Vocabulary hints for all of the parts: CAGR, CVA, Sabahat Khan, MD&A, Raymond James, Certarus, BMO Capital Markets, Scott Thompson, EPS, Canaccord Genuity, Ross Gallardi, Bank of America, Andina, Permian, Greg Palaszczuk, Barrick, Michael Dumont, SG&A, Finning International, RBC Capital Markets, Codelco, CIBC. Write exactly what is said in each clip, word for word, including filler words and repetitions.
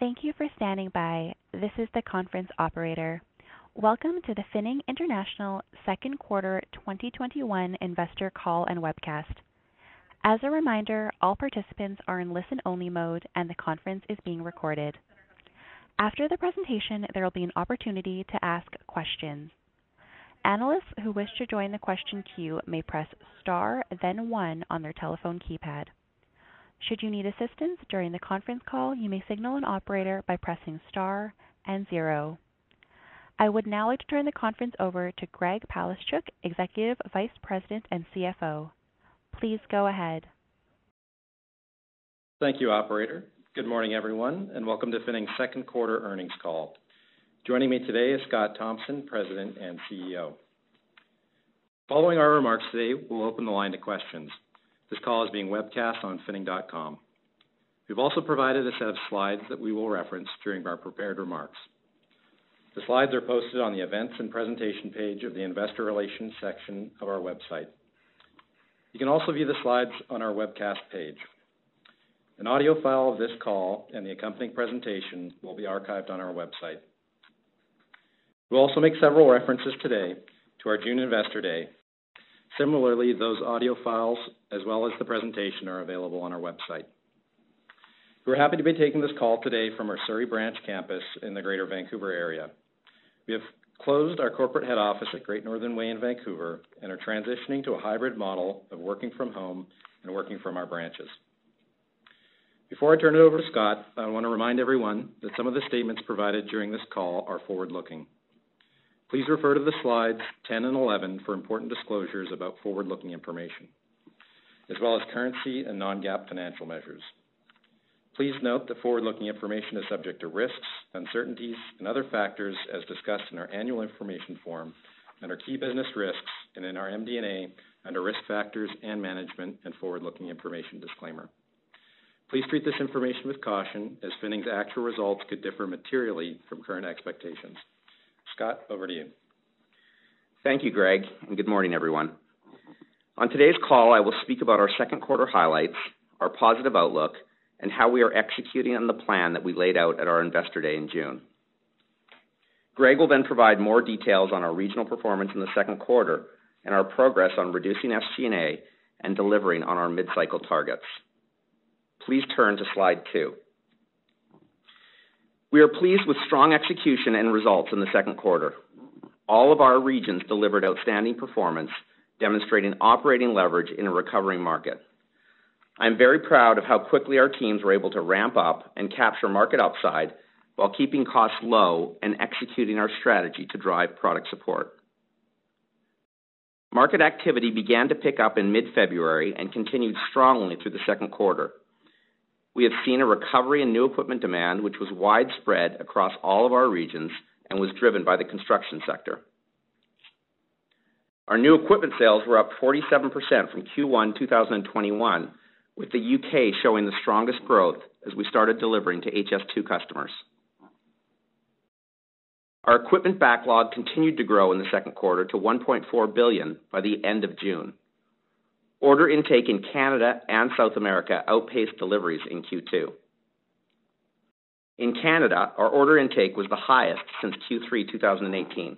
Thank you for standing by. This is the conference operator. Welcome to the Finning International Second Quarter twenty twenty-one Investor Call and Webcast. As a reminder, all participants are in listen-only mode and the conference is being recorded. After the presentation, there will be an opportunity to ask questions. Analysts who wish to join the question queue may press star, then one on their telephone keypad. Should you need assistance during the conference call, you may signal an operator by pressing star and zero. I would now like to turn the conference over to Greg Palaszczuk, Executive Vice President and C F O. Please go ahead. Thank you, Operator. Good morning, everyone, and welcome to Finning's second quarter earnings call. Joining me today is Scott Thompson, President and C E O. Following our remarks today, we'll open the line to questions. This call is being webcast on finning dot com. We've also provided a set of slides that we will reference during our prepared remarks. The slides are posted on the events and presentation page of the investor relations section of our website. You can also view the slides on our webcast page. An audio file of this call and the accompanying presentation will be archived on our website. We'll also make several references today to our June Investor Day. Similarly, those audio files, as well as the presentation, are available on our website. We're happy to be taking this call today from our Surrey Branch campus in the Greater Vancouver area. We have closed our corporate head office at Great Northern Way in Vancouver and are transitioning to a hybrid model of working from home and working from our branches. Before I turn it over to Scott, I want to remind everyone that some of the statements provided during this call are forward-looking. Please refer to the slides ten and eleven for important disclosures about forward-looking information, as well as currency and non-GAAP financial measures. Please note that forward-looking information is subject to risks, uncertainties, and other factors as discussed in our annual information form and our key business risks and in our M D and A under risk factors and management and forward-looking information disclaimer. Please treat this information with caution as Finning's actual results could differ materially from current expectations. Scott, over to you. Thank you, Greg, and good morning, everyone. On today's call, I will speak about our second quarter highlights, our positive outlook, and how we are executing on the plan that we laid out at our Investor Day in June. Greg will then provide more details on our regional performance in the second quarter and our progress on reducing S G and A and delivering on our mid-cycle targets. Please turn to slide two. We are pleased with strong execution and results in the second quarter. All of our regions delivered outstanding performance, demonstrating operating leverage in a recovering market. I'm very proud of how quickly our teams were able to ramp up and capture market upside while keeping costs low and executing our strategy to drive product support. Market activity began to pick up in mid-February and continued strongly through the second quarter. We have seen a recovery in new equipment demand, which was widespread across all of our regions and was driven by the construction sector. Our new equipment sales were up forty-seven percent from Q one twenty twenty-one, with the U K showing the strongest growth as we started delivering to H S two customers. Our equipment backlog continued to grow in the second quarter to one point four billion dollars by the end of June. Order intake in Canada and South America outpaced deliveries in Q two. In Canada, our order intake was the highest since Q three twenty eighteen.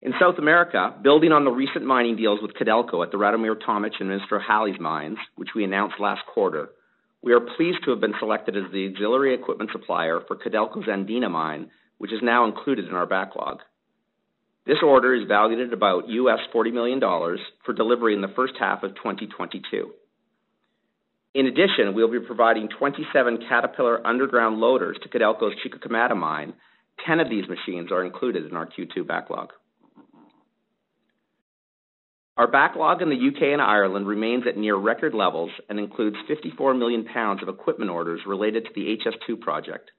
In South America, building on the recent mining deals with Codelco at the Radomiro Tomic and Ministro Halley's mines, which we announced last quarter, we are pleased to have been selected as the auxiliary equipment supplier for Codelco's Andina mine, which is now included in our backlog. This order is valued at about U S forty million dollars for delivery in the first half of twenty twenty-two. In addition, we will be providing twenty-seven Caterpillar underground loaders to Codelco's Chuquicamata mine. ten of these machines are included in our Q two backlog. Our backlog in the U K and Ireland remains at near record levels and includes fifty-four million pounds of equipment orders related to the H S two project.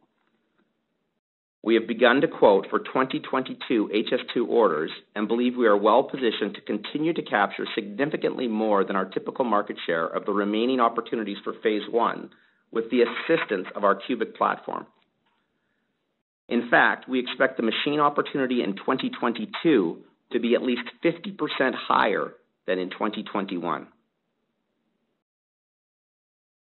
We have begun to quote for twenty twenty-two H S two orders and believe we are well positioned to continue to capture significantly more than our typical market share of the remaining opportunities for Phase one with the assistance of our Cubic platform. In fact, we expect the machine opportunity in twenty twenty-two to be at least fifty percent higher than in twenty twenty-one.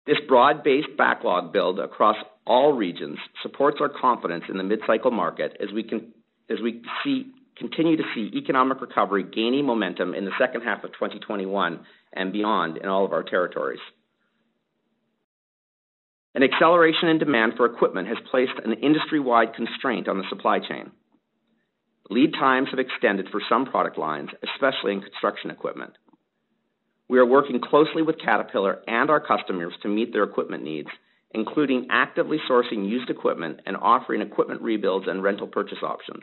This broad-based backlog build across all regions supports our confidence in the mid-cycle market as we can, as we see, continue to see economic recovery gaining momentum in the second half of twenty twenty-one and beyond in all of our territories. An acceleration in demand for equipment has placed an industry-wide constraint on the supply chain. Lead times have extended for some product lines, especially in construction equipment. We are working closely with Caterpillar and our customers to meet their equipment needs, including actively sourcing used equipment and offering equipment rebuilds and rental purchase options.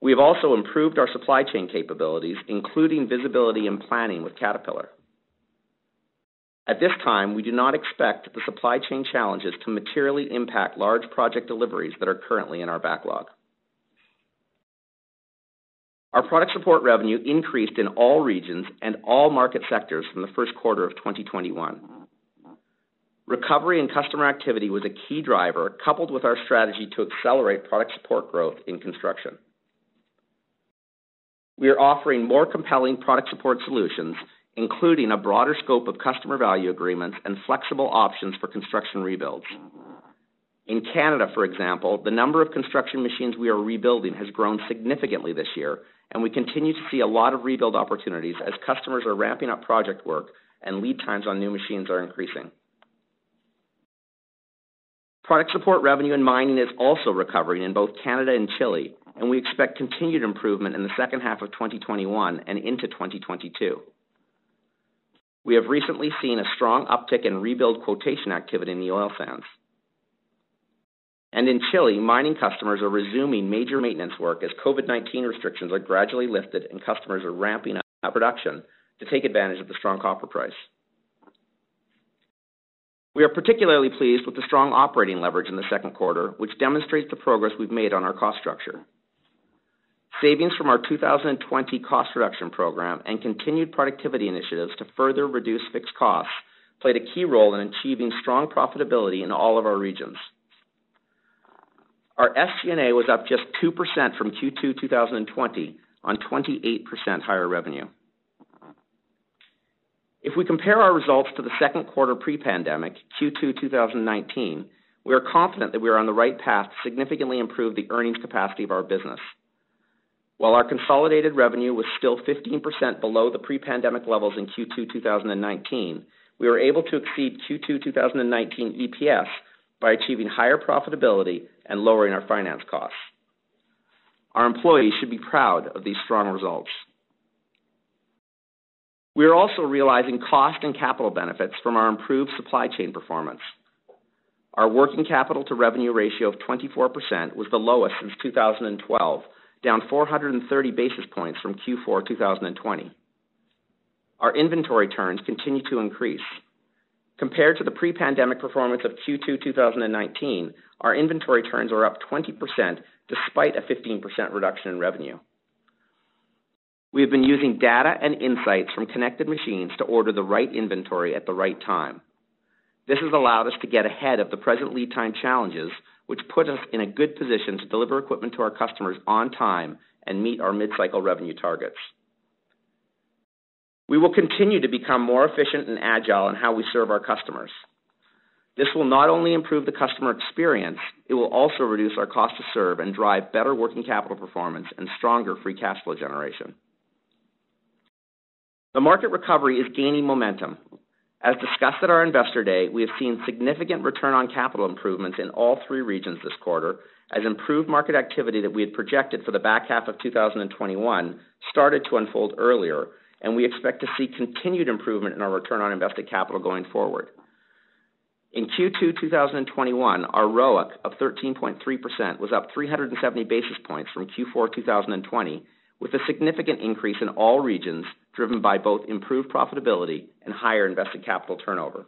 We have also improved our supply chain capabilities, including visibility and planning with Caterpillar. At this time, we do not expect the supply chain challenges to materially impact large project deliveries that are currently in our backlog. Our product support revenue increased in all regions and all market sectors from the first quarter of twenty twenty-one. Recovery in customer activity was a key driver, coupled with our strategy to accelerate product support growth in construction. We are offering more compelling product support solutions, including a broader scope of customer value agreements and flexible options for construction rebuilds. In Canada, for example, the number of construction machines we are rebuilding has grown significantly this year, and we continue to see a lot of rebuild opportunities as customers are ramping up project work and lead times on new machines are increasing. Product support revenue in mining is also recovering in both Canada and Chile, and we expect continued improvement in the second half of twenty twenty-one and into twenty twenty-two. We have recently seen a strong uptick in rebuild quotation activity in the oil sands. And in Chile, mining customers are resuming major maintenance work as COVID nineteen restrictions are gradually lifted and customers are ramping up production to take advantage of the strong copper price. We are particularly pleased with the strong operating leverage in the second quarter, which demonstrates the progress we've made on our cost structure. Savings from our two thousand twenty cost reduction program and continued productivity initiatives to further reduce fixed costs played a key role in achieving strong profitability in all of our regions. Our S G and A was up just two percent from Q two twenty twenty on twenty-eight percent higher revenue. If we compare our results to the second quarter pre-pandemic, Q two twenty nineteen, we are confident that we are on the right path to significantly improve the earnings capacity of our business. While our consolidated revenue was still fifteen percent below the pre-pandemic levels in Q two twenty nineteen, we were able to exceed Q two twenty nineteen E P S by achieving higher profitability and lowering our finance costs. Our employees should be proud of these strong results. We are also realizing cost and capital benefits from our improved supply chain performance. Our working capital to revenue ratio of twenty-four percent was the lowest since two thousand twelve, down four hundred thirty basis points from Q four twenty twenty. Our inventory turns continue to increase. Compared to the pre-pandemic performance of Q two twenty nineteen, our inventory turns are up twenty percent despite a fifteen percent reduction in revenue. We have been using data and insights from connected machines to order the right inventory at the right time. This has allowed us to get ahead of the present lead time challenges, which put us in a good position to deliver equipment to our customers on time and meet our mid-cycle revenue targets. We will continue to become more efficient and agile in how we serve our customers. This will not only improve the customer experience, it will also reduce our cost to serve and drive better working capital performance and stronger free cash flow generation. The market recovery is gaining momentum. As discussed at our Investor Day, we have seen significant return on capital improvements in all three regions this quarter, as improved market activity that we had projected for the back half of two thousand twenty-one started to unfold earlier, and we expect to see continued improvement in our return on invested capital going forward. In Q two twenty twenty-one, our R O I C of thirteen point three percent was up three hundred seventy basis points from Q four twenty twenty, with a significant increase in all regions driven by both improved profitability and higher invested capital turnover.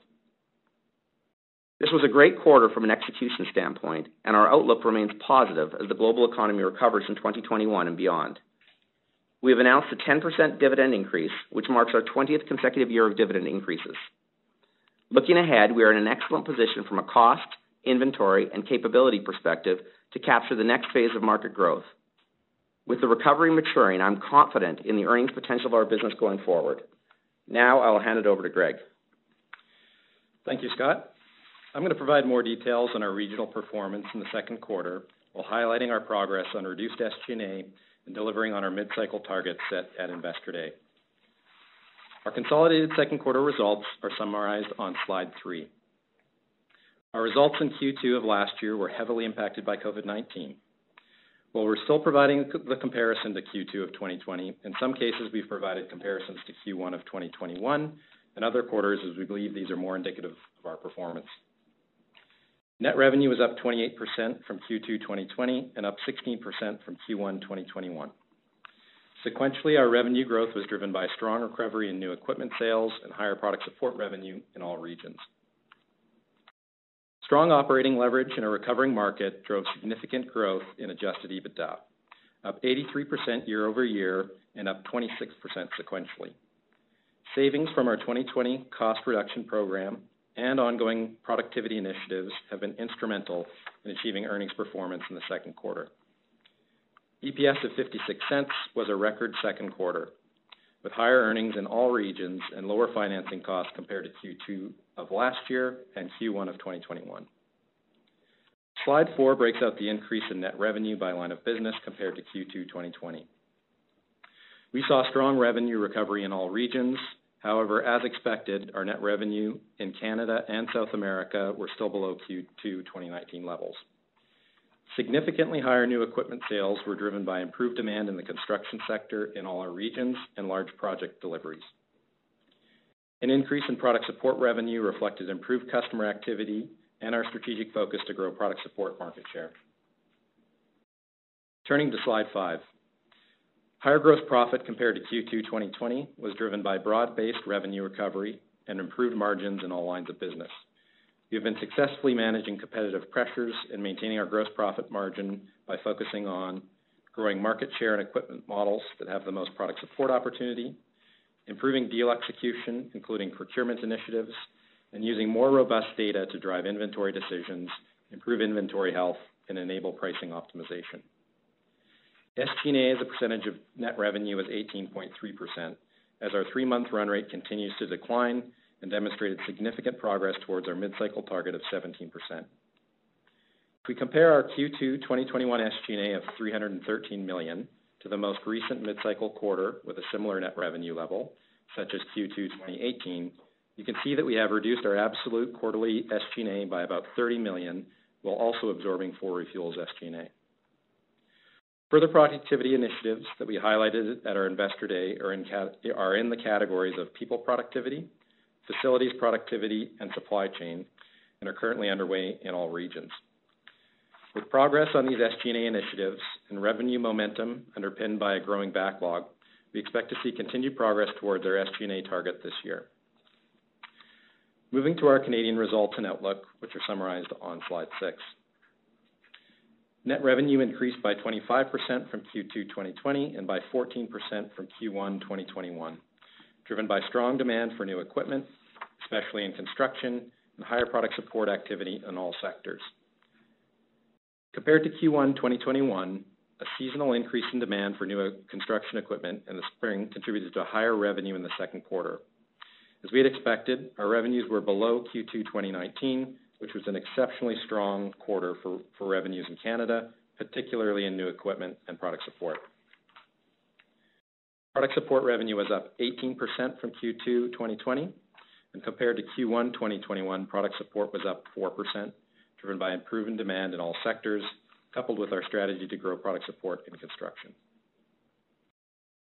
This was a great quarter from an execution standpoint, and our outlook remains positive as the global economy recovers in twenty twenty-one and beyond. We have announced a ten percent dividend increase, which marks our twentieth consecutive year of dividend increases. Looking ahead, we are in an excellent position from a cost, inventory, and capability perspective to capture the next phase of market growth. With the recovery maturing, I'm confident in the earnings potential of our business going forward. Now I'll hand it over to Greg. Thank you, Scott. I'm going to provide more details on our regional performance in the second quarter while highlighting our progress on reduced S G and A and delivering on our mid-cycle targets set at Investor Day. Our consolidated second quarter results are summarized on slide three. Our results in Q two of last year were heavily impacted by COVID nineteen. While we're still providing the comparison to Q two of twenty twenty, in some cases we've provided comparisons to Q one of twenty twenty-one and other quarters as we believe these are more indicative of our performance. Net revenue was up twenty-eight percent from Q two twenty twenty and up sixteen percent from Q one twenty twenty-one. Sequentially, our revenue growth was driven by strong recovery in new equipment sales and higher product support revenue in all regions. Strong operating leverage in a recovering market drove significant growth in adjusted EBITDA, up eighty-three percent year over year and up twenty-six percent sequentially. Savings from our twenty twenty cost reduction program and ongoing productivity initiatives have been instrumental in achieving earnings performance in the second quarter. E P S of fifty-six cents was a record second quarter, with higher earnings in all regions and lower financing costs compared to Q two of last year and Q one of twenty twenty-one. Slide four breaks out the increase in net revenue by line of business compared to Q two twenty twenty. We saw strong revenue recovery in all regions. However, as expected, our net revenue in Canada and South America were still below Q two twenty nineteen levels. Significantly higher new equipment sales were driven by improved demand in the construction sector in all our regions and large project deliveries. An increase in product support revenue reflected improved customer activity and our strategic focus to grow product support market share. Turning to slide five. Higher gross profit compared to Q two twenty twenty was driven by broad-based revenue recovery and improved margins in all lines of business. We have been successfully managing competitive pressures and maintaining our gross profit margin by focusing on growing market share and equipment models that have the most product support opportunity, improving deal execution, including procurement initiatives, and using more robust data to drive inventory decisions, improve inventory health, and enable pricing optimization. S G and A as a percentage of net revenue is eighteen point three percent, as our three-month run rate continues to decline and demonstrated significant progress towards our mid-cycle target of seventeen percent. If we compare our Q two twenty twenty-one S G and A of three hundred thirteen million dollars to the most recent mid-cycle quarter with a similar net revenue level, such as Q two twenty eighteen, you can see that we have reduced our absolute quarterly S G and A by about thirty million dollars while also absorbing four refuels S G and A. Further productivity initiatives that we highlighted at our Investor Day are in, cat- are in the categories of people productivity, facilities productivity, and supply chain, and are currently underway in all regions. With progress on these S G and A initiatives and revenue momentum underpinned by a growing backlog, we expect to see continued progress towards our S G and A target this year. Moving to our Canadian results and outlook, which are summarized on slide six. Net revenue increased by twenty-five percent from Q two twenty twenty and by fourteen percent from Q one twenty twenty-one, driven by strong demand for new equipment, especially in construction, and higher product support activity in all sectors. Compared to Q one twenty twenty-one, a seasonal increase in demand for new construction equipment in the spring contributed to higher revenue in the second quarter. As we had expected, our revenues were below Q two twenty nineteen, which was an exceptionally strong quarter for, for revenues in Canada, particularly in new equipment and product support. Product support revenue was up eighteen percent from Q two twenty twenty, and compared to Q one twenty twenty-one, product support was up four percent, driven by improving demand in all sectors, coupled with our strategy to grow product support in construction.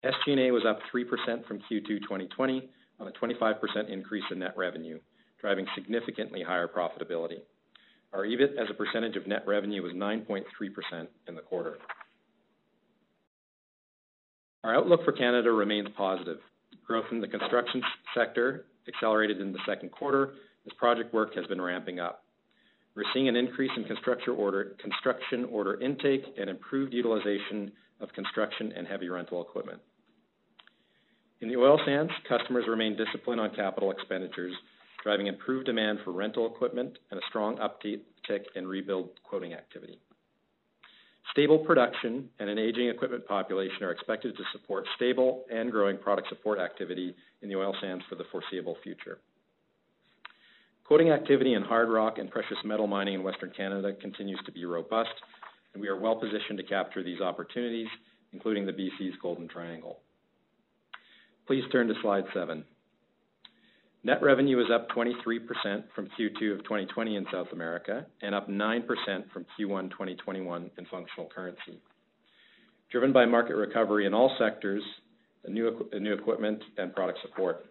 S G and A was up three percent from Q two twenty twenty on a twenty-five percent increase in net revenue, driving significantly higher profitability. Our E B I T as a percentage of net revenue was nine point three percent in the quarter. Our outlook for Canada remains positive. Growth in the construction sector accelerated in the second quarter as project work has been ramping up. We're seeing an increase in construction order, construction order intake and improved utilization of construction and heavy rental equipment. In the oil sands, customers remain disciplined on capital expenditures, driving improved demand for rental equipment and a strong uptick in rebuild quoting activity. Stable production and an aging equipment population are expected to support stable and growing product support activity in the oil sands for the foreseeable future. Quoting activity in hard rock and precious metal mining in Western Canada continues to be robust, and we are well positioned to capture these opportunities, including the B C's Golden Triangle. Please turn to slide seven. Net revenue is up twenty-three percent from Q two of twenty twenty in South America and up nine percent from Q one twenty twenty-one in functional currency. Driven by market recovery in all sectors, new, new equipment and product support.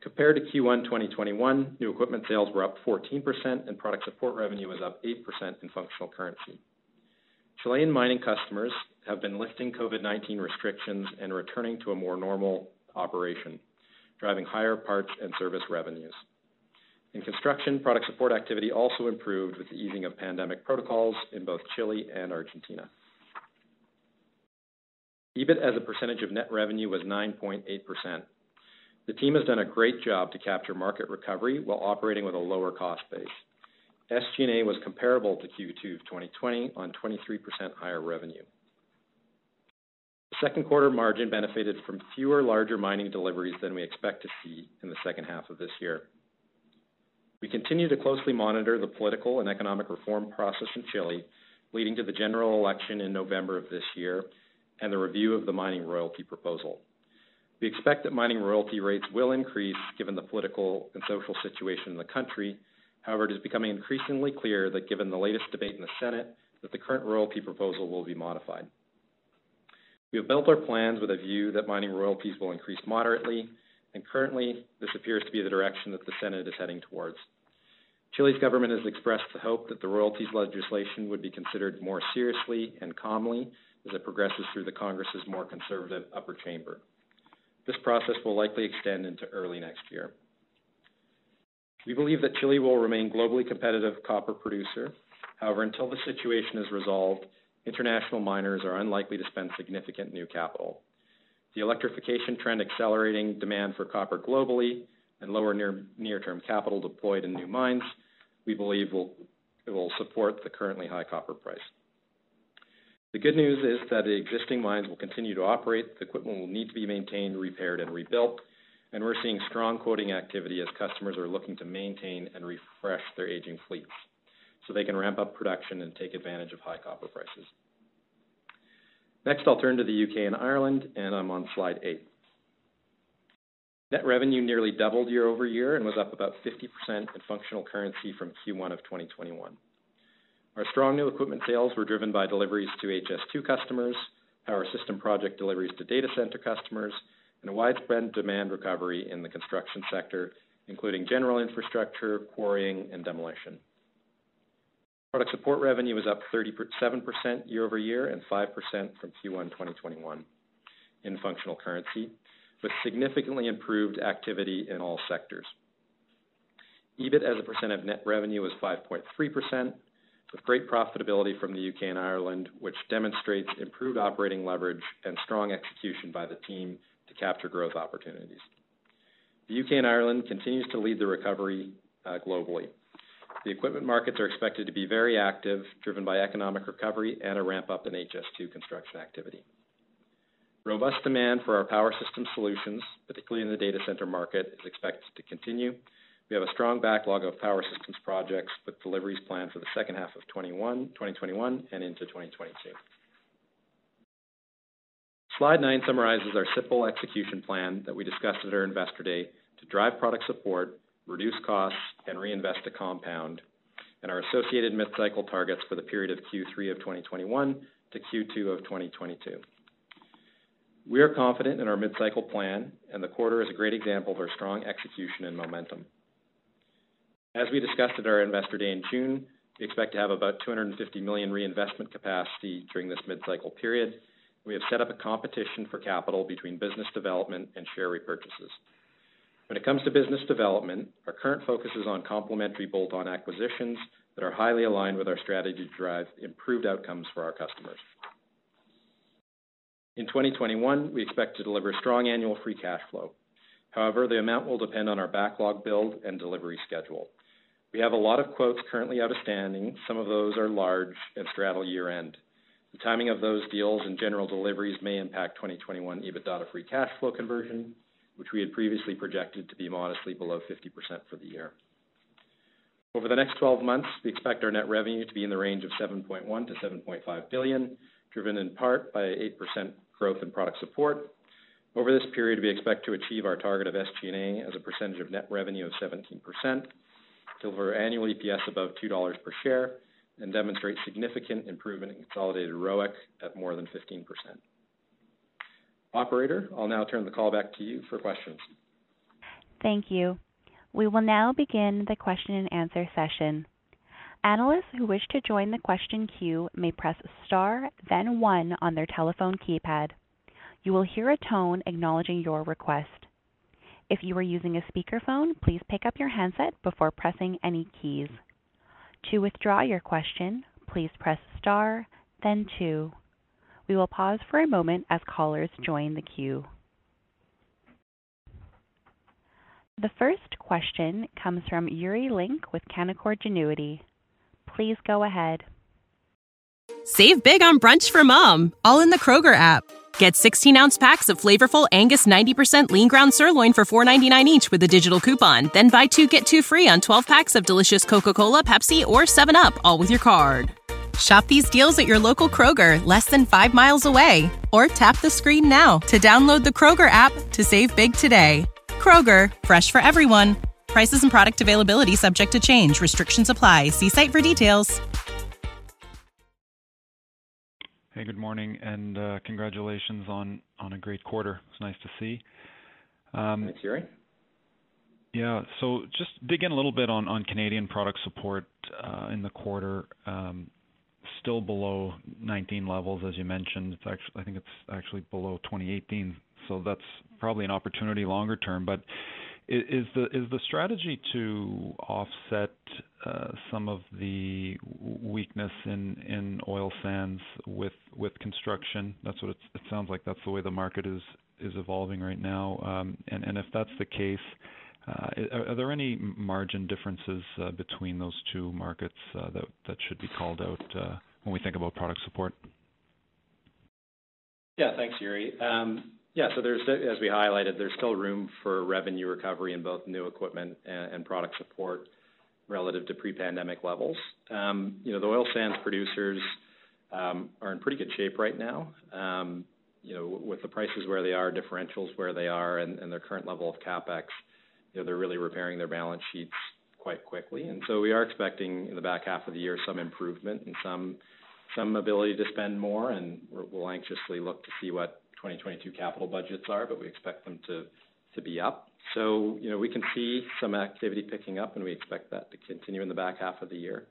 Compared to Q one twenty twenty-one, new equipment sales were up fourteen percent and product support revenue was up eight percent in functional currency. Chilean mining customers have been lifting COVID nineteen restrictions and returning to a more normal operation, driving higher parts and service revenues. In construction, product support activity also improved with the easing of pandemic protocols in both Chile and Argentina. E B I T as a percentage of net revenue was nine point eight percent. The team has done a great job to capture market recovery while operating with a lower cost base. S G and A was comparable to Q two of twenty twenty on twenty-three percent higher revenue. Second quarter margin benefited from fewer larger mining deliveries than we expect to see in the second half of this year. We continue to closely monitor the political and economic reform process in Chile, leading to the general election in November of this year and the review of the mining royalty proposal. We expect that mining royalty rates will increase given the political and social situation in the country. However, it is becoming increasingly clear that given the latest debate in the Senate, that the current royalty proposal will be modified. We have built our plans with a view that mining royalties will increase moderately, and currently this appears to be the direction that the Senate is heading towards. Chile's government has expressed the hope that the royalties legislation would be considered more seriously and calmly as it progresses through the Congress's more conservative upper chamber. This process will likely extend into early next year. We believe that Chile will remain globally competitive copper producer. However, until the situation is resolved, international miners are unlikely to spend significant new capital. The electrification trend accelerating demand for copper globally and lower near, near-term capital deployed in new mines, we believe will, will support the currently high copper price. The good news is that the existing mines will continue to operate, the equipment will need to be maintained, repaired, and rebuilt, and we're seeing strong quoting activity as customers are looking to maintain and refresh their aging fleets, so they can ramp up production and take advantage of high copper prices. Next, I'll turn to the U K and Ireland, and I'm on slide eight. Net revenue nearly doubled year over year and was up about fifty percent in functional currency from Q one of twenty twenty-one. Our strong new equipment sales were driven by deliveries to H S two customers, power system project deliveries to data center customers, and a widespread demand recovery in the construction sector, including general infrastructure, quarrying, and demolition. Product support revenue was up thirty-seven percent year over year and five percent from Q one twenty twenty-one in functional currency, with significantly improved activity in all sectors. E B I T as a percent of net revenue was five point three percent, with great profitability from the U K and Ireland, which demonstrates improved operating leverage and strong execution by the team to capture growth opportunities. The U K and Ireland continues to lead the recovery uh, globally. The equipment markets are expected to be very active, driven by economic recovery and a ramp-up in H S two construction activity. Robust demand for our power system solutions, particularly in the data center market, is expected to continue. We have a strong backlog of power systems projects with deliveries planned for the second half of twenty-one, twenty twenty-one and into twenty twenty-two. Slide nine summarizes our simple execution plan that we discussed at our Investor Day to drive product support, reduce costs, and reinvest to compound, and our associated mid-cycle targets for the period of Q three of twenty twenty-one to Q two of twenty twenty-two. We are confident in our mid-cycle plan, and the quarter is a great example of our strong execution and momentum. As we discussed at our Investor Day in June, we expect to have about two hundred fifty million reinvestment capacity during this mid-cycle period, we have set up a competition for capital between business development and share repurchases. When it comes to business development, our current focus is on complementary bolt-on acquisitions that are highly aligned with our strategy to drive improved outcomes for our customers. In twenty twenty-one, we expect to deliver strong annual free cash flow. However, the amount will depend on our backlog build and delivery schedule. We have a lot of quotes currently outstanding. Some of those are large and straddle year-end. The timing of those deals and general deliveries may impact twenty twenty-one EBITDA to free cash flow conversion, which we had previously projected to be modestly below fifty percent for the year. Over the next twelve months, we expect our net revenue to be in the range of seven point one to seven point five billion dollars, driven in part by eight percent growth in product support. Over this period, we expect to achieve our target of S G and A as a percentage of net revenue of seventeen percent, deliver annual E P S above two dollars per share, and demonstrate significant improvement in consolidated R O I C at more than fifteen percent. Operator, I'll now turn the call back to you for questions. Thank you. We will now begin the question and answer session. Analysts who wish to join the question queue may press star, then one on their telephone keypad. You will hear a tone acknowledging your request. If you are using a speakerphone, please pick up your handset before pressing any keys. To withdraw your question, please press star, then two. We will pause for a moment as callers join the queue. The first question comes from Yuri Link with Canaccord Genuity. Please go ahead. Save big on brunch for mom, all in the Kroger app. Get sixteen-ounce packs of flavorful Angus ninety percent lean ground sirloin for four ninety-nine each with a digital coupon. Then buy two, get two free on twelve packs of delicious Coca-Cola, Pepsi, or seven up, all with your card. Shop these deals at your local Kroger, less than five miles away. Or tap the screen now to download the Kroger app to save big today. Kroger, fresh for everyone. Prices and product availability subject to change. Restrictions apply. See site for details. Hey, good morning, and uh, congratulations on, on a great quarter. It's nice to see. Um, Thanks, Yuri. Yeah, so just dig in a little bit on, on Canadian product support uh, in the quarter. Um, still below nineteen levels, as you mentioned. It's actually, I think it's actually below twenty eighteen, so that's probably an opportunity longer term. But is, is the is the strategy to offset Uh, some of the weakness in, in oil sands with with construction? That's what it's, it sounds like. That's the way the market is, is evolving right now. Um, and, and if that's the case, uh, are, are there any margin differences uh, between those two markets uh, that, that should be called out uh, when we think about product support? Yeah, thanks, Yuri. Um, yeah, so there's, as we highlighted, there's still room for revenue recovery in both new equipment and, and product support relative to pre-pandemic levels. Um, you know, the oil sands producers um, are in pretty good shape right now. Um, you know, with the prices where they are, differentials where they are, and, and their current level of CapEx, you know, they're really repairing their balance sheets quite quickly. And so we are expecting in the back half of the year some improvement and some some ability to spend more, and we'll anxiously look to see what twenty twenty-two capital budgets are, but we expect them to to be up. So, you know, we can see some activity picking up, and we expect that to continue in the back half of the year.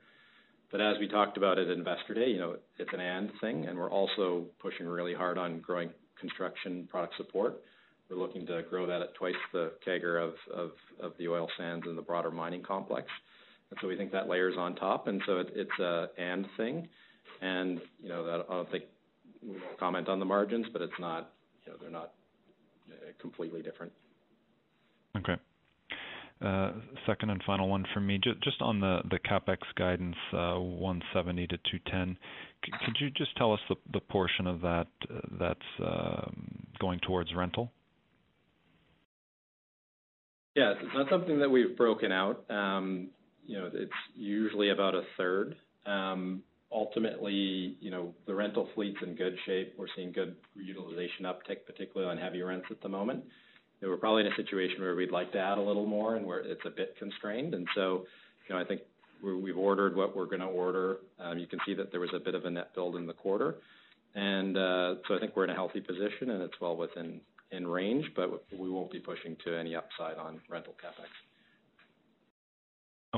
But as we talked about at Investor Day, you know, it's an and thing, and we're also pushing really hard on growing construction product support. We're looking to grow that at twice the C A G R of, of, of the oil sands and the broader mining complex. And so we think that layers on top, and so it, it's a and thing. And, you know, that, I don't think we won't comment on the margins, but it's not, you know, they're not uh, completely different. Okay. Uh, second and final one for me, just, just on the, the CapEx guidance, uh, one seventy to two ten. C- could you just tell us the, the portion of that uh, that's uh, going towards rental? Yeah, it's not something that we've broken out. Um, you know, it's usually about a third. Um, ultimately, you know, the rental fleet's in good shape. We're seeing good utilization uptick, particularly on heavy rents at the moment. We're probably in a situation where we'd like to add a little more, and where it's a bit constrained. And so, you know, I think we're, we've ordered what we're going to order. Um, you can see that there was a bit of a net build in the quarter, and uh, so I think we're in a healthy position, and it's well within in range. But we won't be pushing to any upside on rental capex.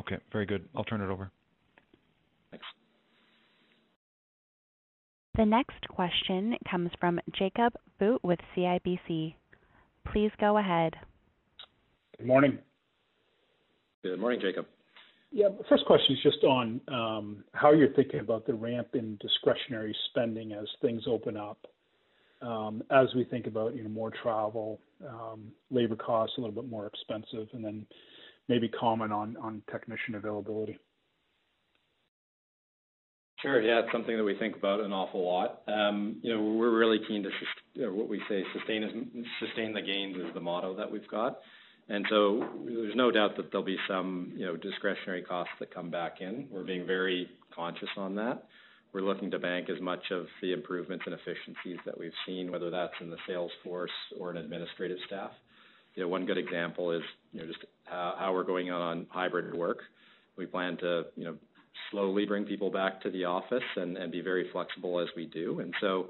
Okay, very good. I'll turn it over. Thanks. The next question comes from Jacob Bout with C I B C. Please go ahead. Good morning. Good morning, Jacob. Yeah, first question is just on um, how you're thinking about the ramp in discretionary spending as things open up. Um, as we think about, you know, more travel, um, labor costs a little bit more expensive, and then maybe comment on, on technician availability. Sure, yeah, it's something that we think about an awful lot. Um, you know, we're really keen to, you know, what we say, sustain is, sustain the gains is the motto that we've got. And so there's no doubt that there'll be some, you know, discretionary costs that come back in. We're being very conscious on that. We're looking to bank as much of the improvements and efficiencies that we've seen, whether that's in the sales force or in administrative staff. You know, one good example is, you know, just how, how we're going on hybrid work. We plan to, you know, slowly bring people back to the office and, and be very flexible as we do. And so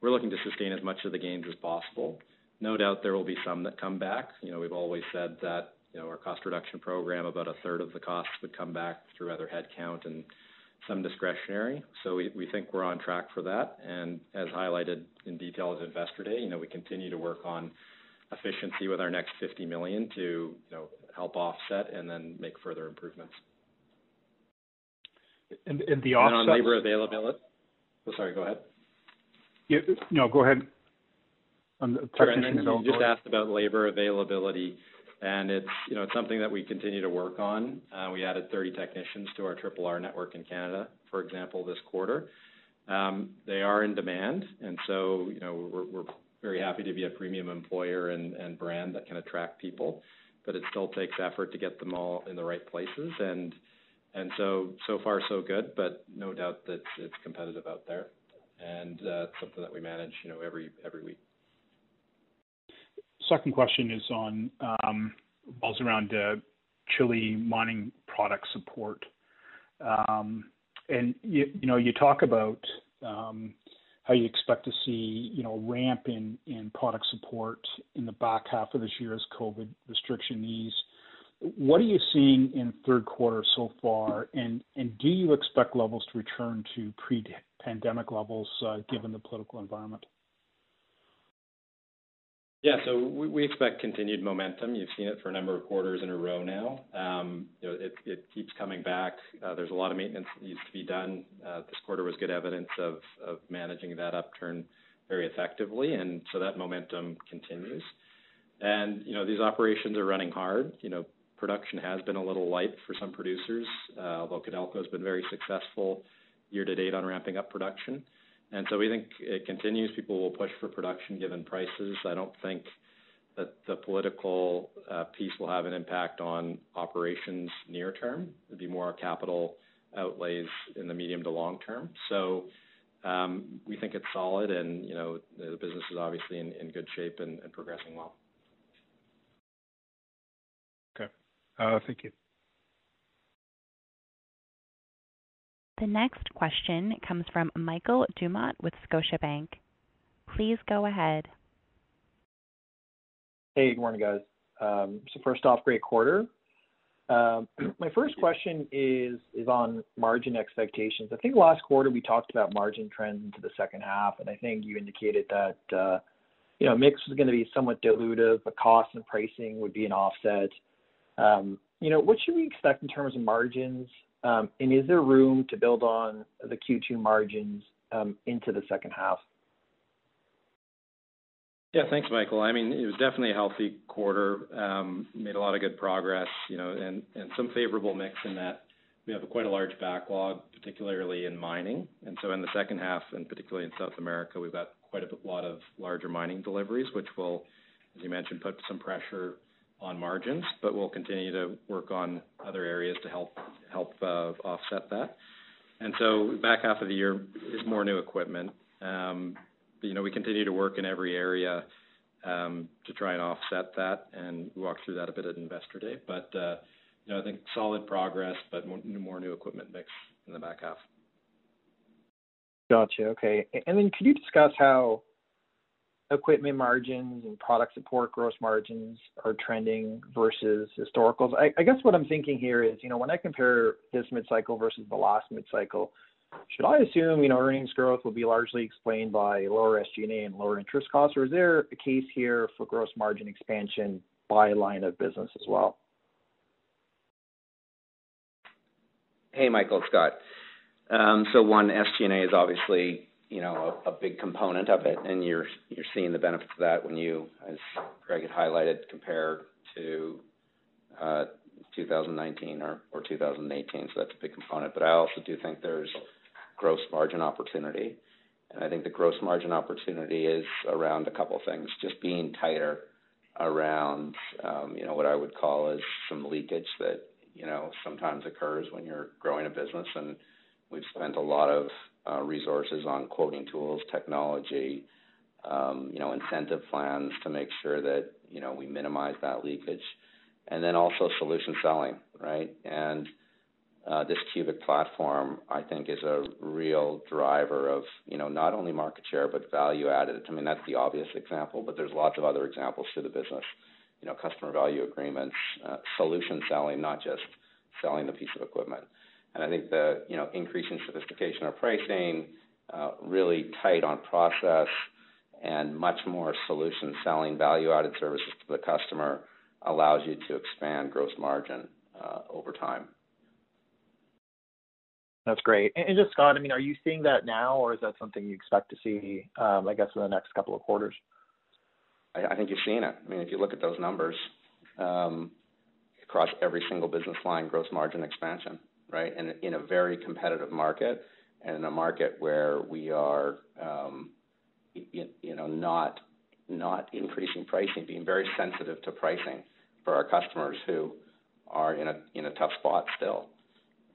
we're looking to sustain as much of the gains as possible. No doubt there will be some that come back. You know, we've always said that, you know, our cost reduction program, about a third of the costs would come back through other headcount and some discretionary. So we, we think we're on track for that. And as highlighted in detail at Investor Day, you know, we continue to work on efficiency with our next fifty million dollars to, you know, help offset and then make further improvements. And, and the offset and on labor availability. Oh, sorry, go ahead. Yeah, no, go ahead. On the sure, and then you just asked about labor availability, and it's, you know, it's something that we continue to work on. Uh, we added thirty technicians to our Triple R network in Canada, for example, this quarter. Um, they are in demand, and so, you know, we're, we're very happy to be a premium employer and, and brand that can attract people, but it still takes effort to get them all in the right places, and and so so far so good, but no doubt that it's competitive out there, and uh, it's something that we manage, you know, every every week. Second question is on um, balls around uh, Chile mining product support, um, and you, you know you talk about um, how you expect to see, you know, ramp in in product support in the back half of this year as COVID restriction ease. What are you seeing in third quarter so far, and and do you expect levels to return to pre-pandemic levels uh, given the political environment? Yeah, so we, we expect continued momentum. You've seen it for a number of quarters in a row now. Um, you know, it, it keeps coming back. Uh, there's a lot of maintenance that needs to be done. Uh, this quarter was good evidence of, of managing that upturn very effectively, and so that momentum continues. And, you know, these operations are running hard. You know, production has been a little light for some producers, uh, although Codelco has been very successful year-to-date on ramping up production. And so we think it continues. People will push for production given prices. I don't think that the political uh, piece will have an impact on operations near term. It'd be more capital outlays in the medium to long term. So um, we think it's solid, and, you know, the business is obviously in, in good shape and, and progressing well. Okay. Uh, thank you. The next question comes from Michael Dumont with Scotiabank. Please go ahead. Hey, good morning, guys. Um, so first off, great quarter. Um, my first question is is on margin expectations. I think last quarter we talked about margin trends into the second half, and I think you indicated that uh, you know mix was going to be somewhat dilutive, but cost and pricing would be an offset. Um, you know, what should we expect in terms of margins? Um, and is there room to build on the Q two margins um, into the second half? Yeah, thanks, Michael. I mean, it was definitely a healthy quarter, um, made a lot of good progress, you know, and, and some favorable mix in that we have a quite a large backlog, particularly in mining. And so in the second half, and particularly in South America, we've got quite a lot of larger mining deliveries, which will, as you mentioned, put some pressure on margins, but we'll continue to work on other areas to help help uh, offset that. And so back half of the year is more new equipment. Um, but, you know, we continue to work in every area um, to try and offset that, and we walked through that a bit at Investor Day. But, uh, you know, I think solid progress, but more, more new equipment mix in the back half. Gotcha, okay. And then could you discuss how equipment margins and product support gross margins are trending versus historicals? I, I guess what I'm thinking here is, you know, when I compare this mid-cycle versus the last mid-cycle, Should I assume, you know, earnings growth will be largely explained by lower S G and A and lower interest costs, or is there a case here for gross margin expansion by line of business as well? Hey, Michael, Scott. Um, so one, S G and A is obviously, you know, a, a big component of it, and you're you're seeing the benefits of that when you, as Greg had highlighted, compare to uh, two thousand nineteen or, or two thousand eighteen. So that's a big component. But I also do think there's gross margin opportunity, and I think the gross margin opportunity is around a couple things, just being tighter around, um, you know, what I would call is some leakage that, you know, sometimes occurs when you're growing a business. And we've spent a lot of uh, resources on quoting tools, technology, um, you know, incentive plans to make sure that, you know, we minimize that leakage. And then also solution selling, right? And uh, this Cubic platform, I think, is a real driver of, you know, not only market share, but value added. I mean, that's the obvious example, but there's lots of other examples through the business. You know, customer value agreements, uh, solution selling, not just selling the piece of equipment. And I think the, you know, increase in sophistication of pricing, uh, really tight on process, and much more solution selling, value-added services to the customer allows you to expand gross margin uh, over time. That's great. And just, Scott, I mean, are you seeing that now, or is that something you expect to see, um, I guess, in the next couple of quarters? I, I think you're seeing it. I mean, if you look at those numbers, um, across every single business line, gross margin expansion, right? And in a very competitive market, and in a market where we are, um, you, you know, not not increasing pricing, being very sensitive to pricing for our customers who are in a in a tough spot still.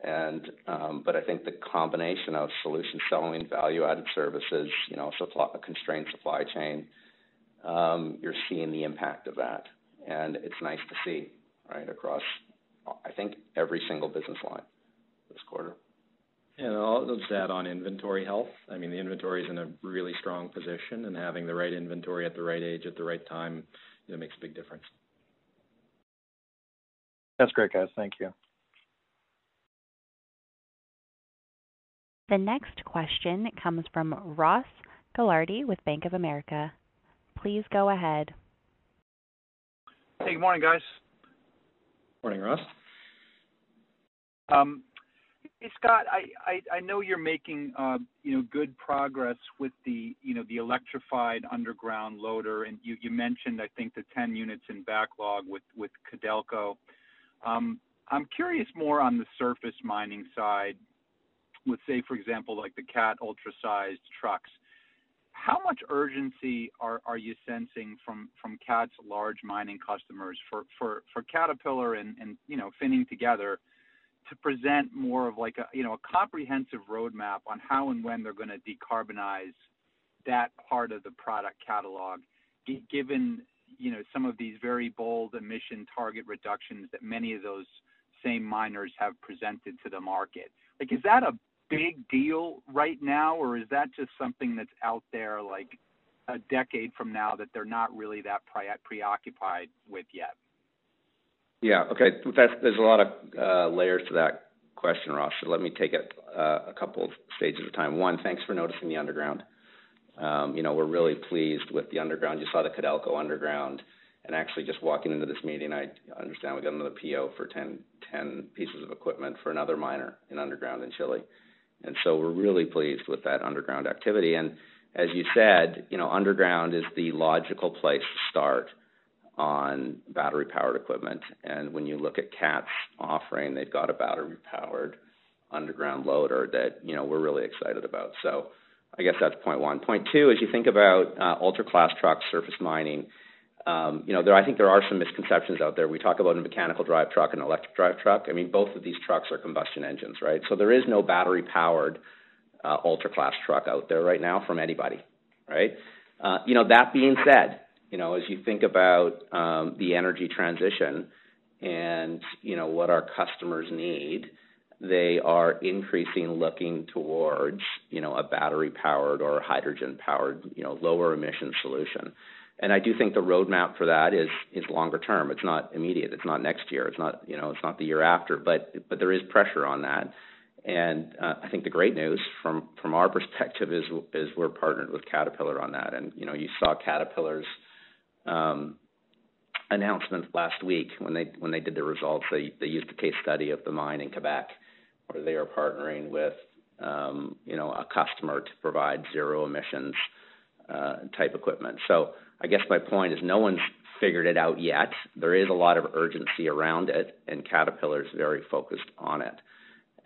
And um, but I think the combination of solution selling, value-added services, you know, supply, constrained supply chain, um, you're seeing the impact of that, and it's nice to see, right, across I think every single business line this quarter. And I'll just add on inventory health. I mean, the inventory is in a really strong position, and having the right inventory at the right age at the right time, you know, makes a big difference. That's great, guys. Thank you. The next question comes from Ross Gallardi with Bank of America. Please go ahead. Hey, good morning, guys. Morning, Ross. Um, Hey, Scott, I, I, I know you're making, uh, you know, good progress with the, you know, the electrified underground loader. And you, you mentioned, I think, the ten units in backlog with, with Codelco. Um, I'm curious more on the surface mining side with, say, for example, like the Cat ultra-sized trucks. How much urgency are, are you sensing from, from Cat's large mining customers for, for, for Caterpillar and, and, you know, Finning together to present more of like a, you know, a comprehensive roadmap on how and when they're going to decarbonize that part of the product catalog, given, you know, some of these very bold emission target reductions that many of those same miners have presented to the market? Like, is that a big deal right now, or is that just something that's out there like a decade from now that they're not really that pre- preoccupied with yet? Yeah, okay. That's, there's a lot of uh, layers to that question, Ross. So let me take it uh, a couple of stages at a time. One, thanks for noticing the underground. Um, you know, we're really pleased with the underground. You saw the Codelco underground, and actually just walking into this meeting, I understand we got another P O for ten, ten pieces of equipment for another miner in underground in Chile. And so we're really pleased with that underground activity. And as you said, you know, underground is the logical place to start on battery-powered equipment. And when you look at Cat's offering, they've got a battery-powered underground loader that, you know, we're really excited about. So I guess that's point one. Point two, as you think about uh, ultra-class trucks, surface mining, um, you know, there, I think there are some misconceptions out there. We talk about a mechanical drive truck and an electric drive truck. I mean, both of these trucks are combustion engines, right? So there is no battery-powered uh, ultra-class truck out there right now from anybody, right? Uh, you know, that being said, you know, as you think about um, the energy transition and, you know, what our customers need, they are increasingly looking towards, you know, a battery-powered or hydrogen-powered, you know, lower-emission solution. And I do think the roadmap for that is is longer term. It's not immediate. It's not next year. It's not, you know, it's not the year after. But but there is pressure on that. And uh, I think the great news from, from our perspective is is we're partnered with Caterpillar on that. And, you know, you saw Caterpillar's um, announcement last week when they when they did the results. They, they used a case study of the mine in Quebec where they are partnering with, um, you know, a customer to provide zero emissions uh, type equipment. So I guess my point is no one's figured it out yet. There is a lot of urgency around it, and Caterpillar's very focused on it.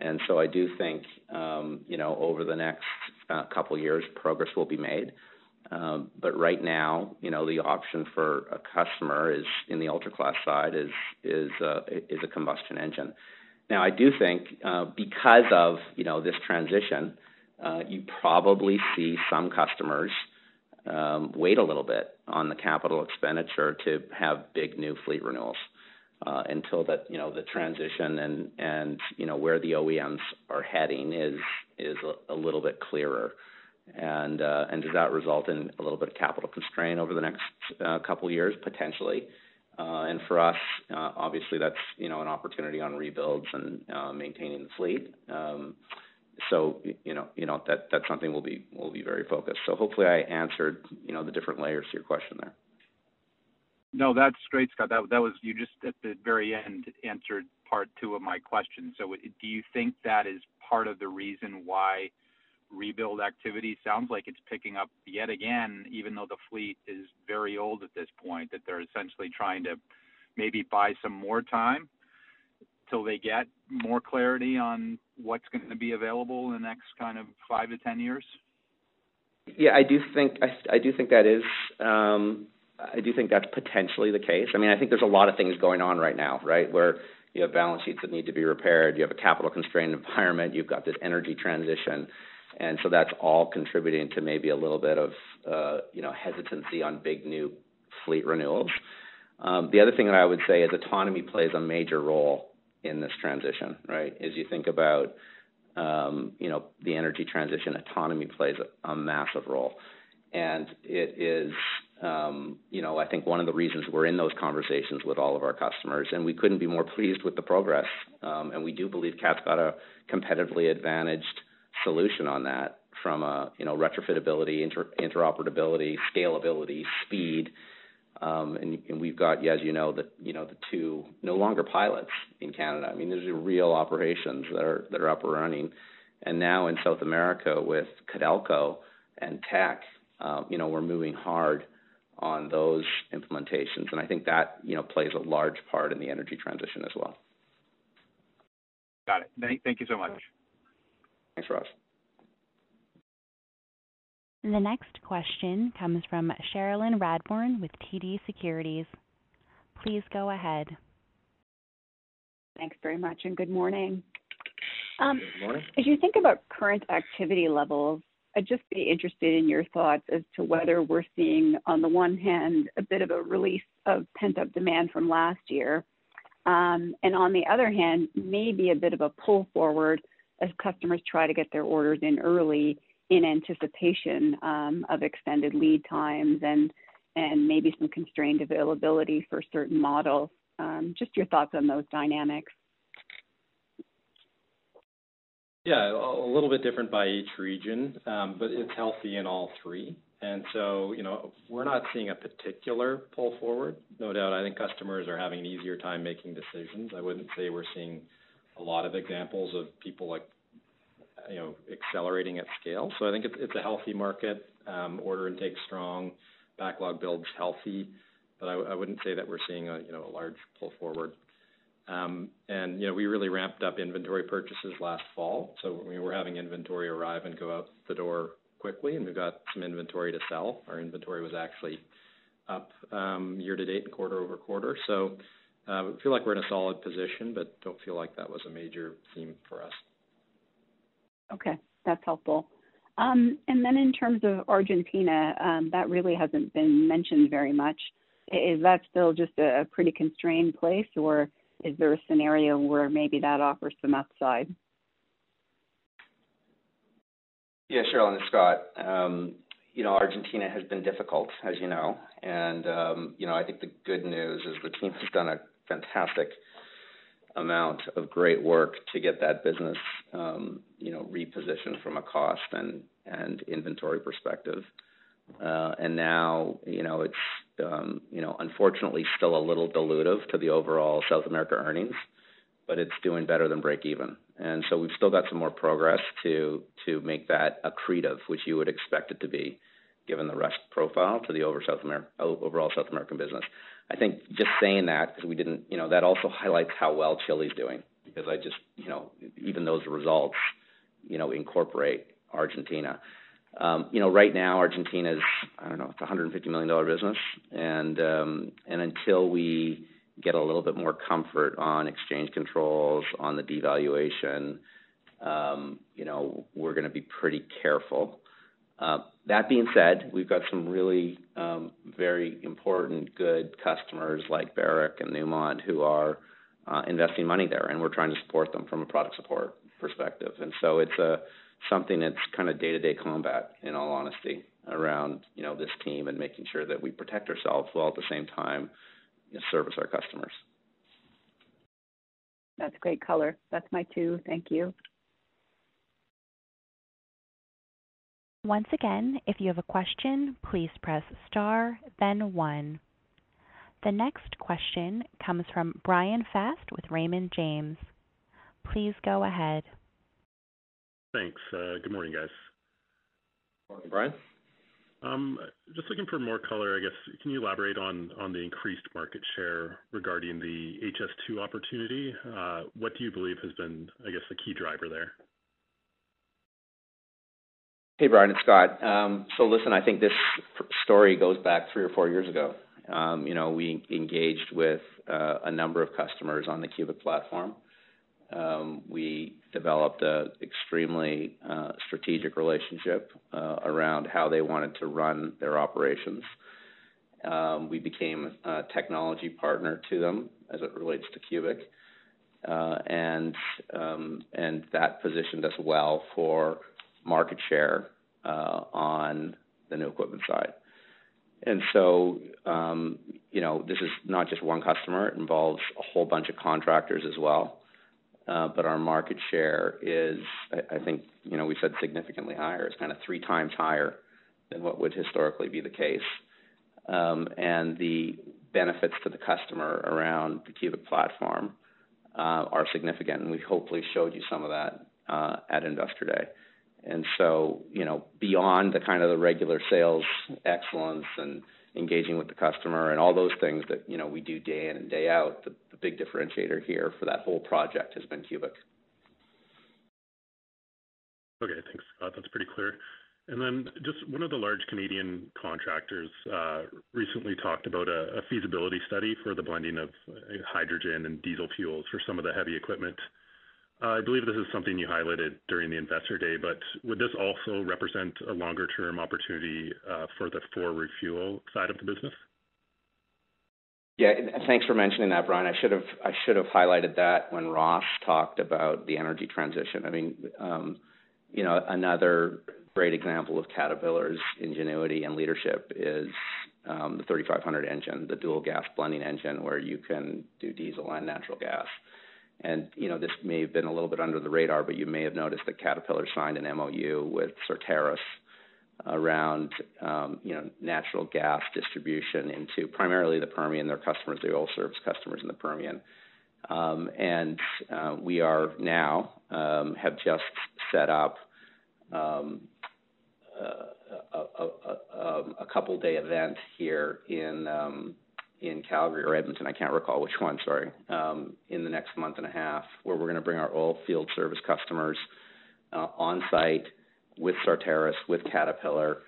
And so I do think, um, you know, over the next uh, couple years, progress will be made. Um, but right now, you know, the option for a customer is in the ultra class side is is uh, is a combustion engine. Now, I do think uh, because of you know this transition, uh, you probably see some customers um, wait a little bit on the capital expenditure to have big new fleet renewals. Uh, until that, you know, the transition and, and, you know, where the O E Ms are heading is is a, a little bit clearer. And uh, and does that result in a little bit of capital constraint over the next uh, couple of years? Potentially. Uh, and for us, uh, obviously, that's, you know, an opportunity on rebuilds and uh, maintaining the fleet. Um, so, you know, you know that that's something we'll be, we'll be very focused. So hopefully I answered, you know, the different layers to your question there. No, that's great, Scott. That, that was, you just at the very end answered part two of my question. So do you think that is part of the reason why rebuild activity sounds like it's picking up yet again, even though the fleet is very old at this point, that they're essentially trying to maybe buy some more time till they get more clarity on what's going to be available in the next kind of five to ten years? Yeah, I do think, I, I do think that is, um, I do think that's potentially the case. I mean, I think there's a lot of things going on right now, right, where you have balance sheets that need to be repaired, you have a capital-constrained environment, you've got this energy transition, and so that's all contributing to maybe a little bit of, uh, you know, hesitancy on big new fleet renewals. Um, the other thing that I would say is autonomy plays a major role in this transition, right, as you think about, um, you know, the energy transition, autonomy plays a, a massive role. And it is, um, you know, I think one of the reasons we're in those conversations with all of our customers, and we couldn't be more pleased with the progress. Um, and we do believe Cat's got a competitively advantaged solution on that from a, you know, retrofitability, inter- interoperability, scalability, speed. Um, and, and we've got, as you know, the, you know, the two no longer pilots in Canada. I mean, there's real operations that are, that are up and running. And now in South America with Codelco and Tech, Um, you know, we're moving hard on those implementations. And I think that, you know, plays a large part in the energy transition as well. Got it. Thank, thank you so much. Thanks, Ross. And the next question comes from Sherilyn Radborn with T D Securities. Please go ahead. Thanks very much, and good morning. Um, good morning. As you think about current activity levels, I'd just be interested in your thoughts as to whether we're seeing, on the one hand, a bit of a release of pent-up demand from last year, um, and on the other hand, maybe a bit of a pull forward as customers try to get their orders in early in anticipation um, of extended lead times and and maybe some constrained availability for certain models. Um, just your thoughts on those dynamics. Yeah, a little bit different by each region, um, but it's healthy in all three. And so, you know, we're not seeing a particular pull forward. No doubt, I think customers are having an easier time making decisions. I wouldn't say we're seeing a lot of examples of people, like, you know, accelerating at scale. So I think it's, it's a healthy market. Um, order intake strong, backlog builds healthy, but I, I wouldn't say that we're seeing a, you know, a large pull forward. Um, and, you know, we really ramped up inventory purchases last fall. So we were having inventory arrive and go out the door quickly, and we've got some inventory to sell. Our inventory was actually up um, year to date and quarter over quarter. So I uh, feel like we're in a solid position, but don't feel like that was a major theme for us. Okay, that's helpful. Um, and then in terms of Argentina, um, that really hasn't been mentioned very much. Is that still just a pretty constrained place, or is there a scenario where maybe that offers some upside? Yeah, Sherilyn and Scott. Um, you know, Argentina has been difficult, as you know. And, um, you know, I think the good news is the team has done a fantastic amount of great work to get that business, um, you know, repositioned from a cost and, and inventory perspective. Uh, and now, you know, it's, um, you know, unfortunately still a little dilutive to the overall South America earnings, but it's doing better than break even. And so we've still got some more progress to to make that accretive, which you would expect it to be, given the risk profile to the over South America, overall South American business. I think just saying that, because we didn't, you know, that also highlights how well Chile's doing, because I just, you know, even those results, you know, incorporate Argentina. Um, you know, right now Argentina's, I don't know, it's a one hundred fifty million dollars business, and um, and until we get a little bit more comfort on exchange controls, on the devaluation, um, you know, we're going to be pretty careful. Uh, that being said, we've got some really um, very important, good customers like Barrick and Newmont who are uh, investing money there, and we're trying to support them from a product support perspective. And so it's a something that's kind of day-to-day combat, in all honesty, around, you know, this team and making sure that we protect ourselves while at the same time service our customers. That's great color. That's my two. Thank you. Once again, if you have a question, please press star, then one. The next question comes from Brian Fast with Raymond James. Please go ahead. Thanks. Uh, good morning, guys. Good morning, Brian. Um, just looking for more color, I guess. Can you elaborate on, on the increased market share regarding the H S two opportunity? Uh, what do you believe has been, I guess, the key driver there? Hey, Brian, it's Scott. Um, so, listen, I think this story goes back three or four years ago. Um, you know, we engaged with uh, a number of customers on the Cubic platform. Um, we developed an extremely uh, strategic relationship uh, around how they wanted to run their operations. Um, we became a technology partner to them as it relates to Cubic, uh, and um, and that positioned us well for market share uh, on the new equipment side. And so, um, you know, this is not just one customer; it involves a whole bunch of contractors as well. Uh, but our market share is, I, I think, you know, we said significantly higher. It's kind of three times higher than what would historically be the case. Um, and the benefits to the customer around the Cubic platform uh, are significant. And we hopefully showed you some of that uh, at Investor Day. And so, you know, beyond the kind of the regular sales excellence and engaging with the customer and all those things that, you know, we do day in and day out, the, the big differentiator here for that whole project has been Cubic. Okay, thanks, Scott. That's pretty clear. And then just one of the large Canadian contractors uh, recently talked about a, a feasibility study for the blending of hydrogen and diesel fuels for some of the heavy equipment. Uh, I believe this is something you highlighted during the Investor Day, but would this also represent a longer-term opportunity uh, for the forward fuel side of the business? Yeah, thanks for mentioning that, Brian. I should have I should have highlighted that when Ross talked about the energy transition. I mean, um, you know, another great example of Caterpillar's ingenuity and leadership is um, the thirty-five hundred engine, the dual gas blending engine, where you can do diesel and natural gas. And, you know, this may have been a little bit under the radar, but you may have noticed that Caterpillar signed an M O U with Certarus around, um, you know, natural gas distribution into primarily the Permian. Their customers, the oil service customers in the Permian. Um, and uh, we are now, um, have just set up um, a, a, a, a couple-day event here in um in Calgary or Edmonton, I can't recall which one, sorry, um, in the next month and a half, where we're going to bring our oil field service customers uh, on site with Certarus, with Caterpillar,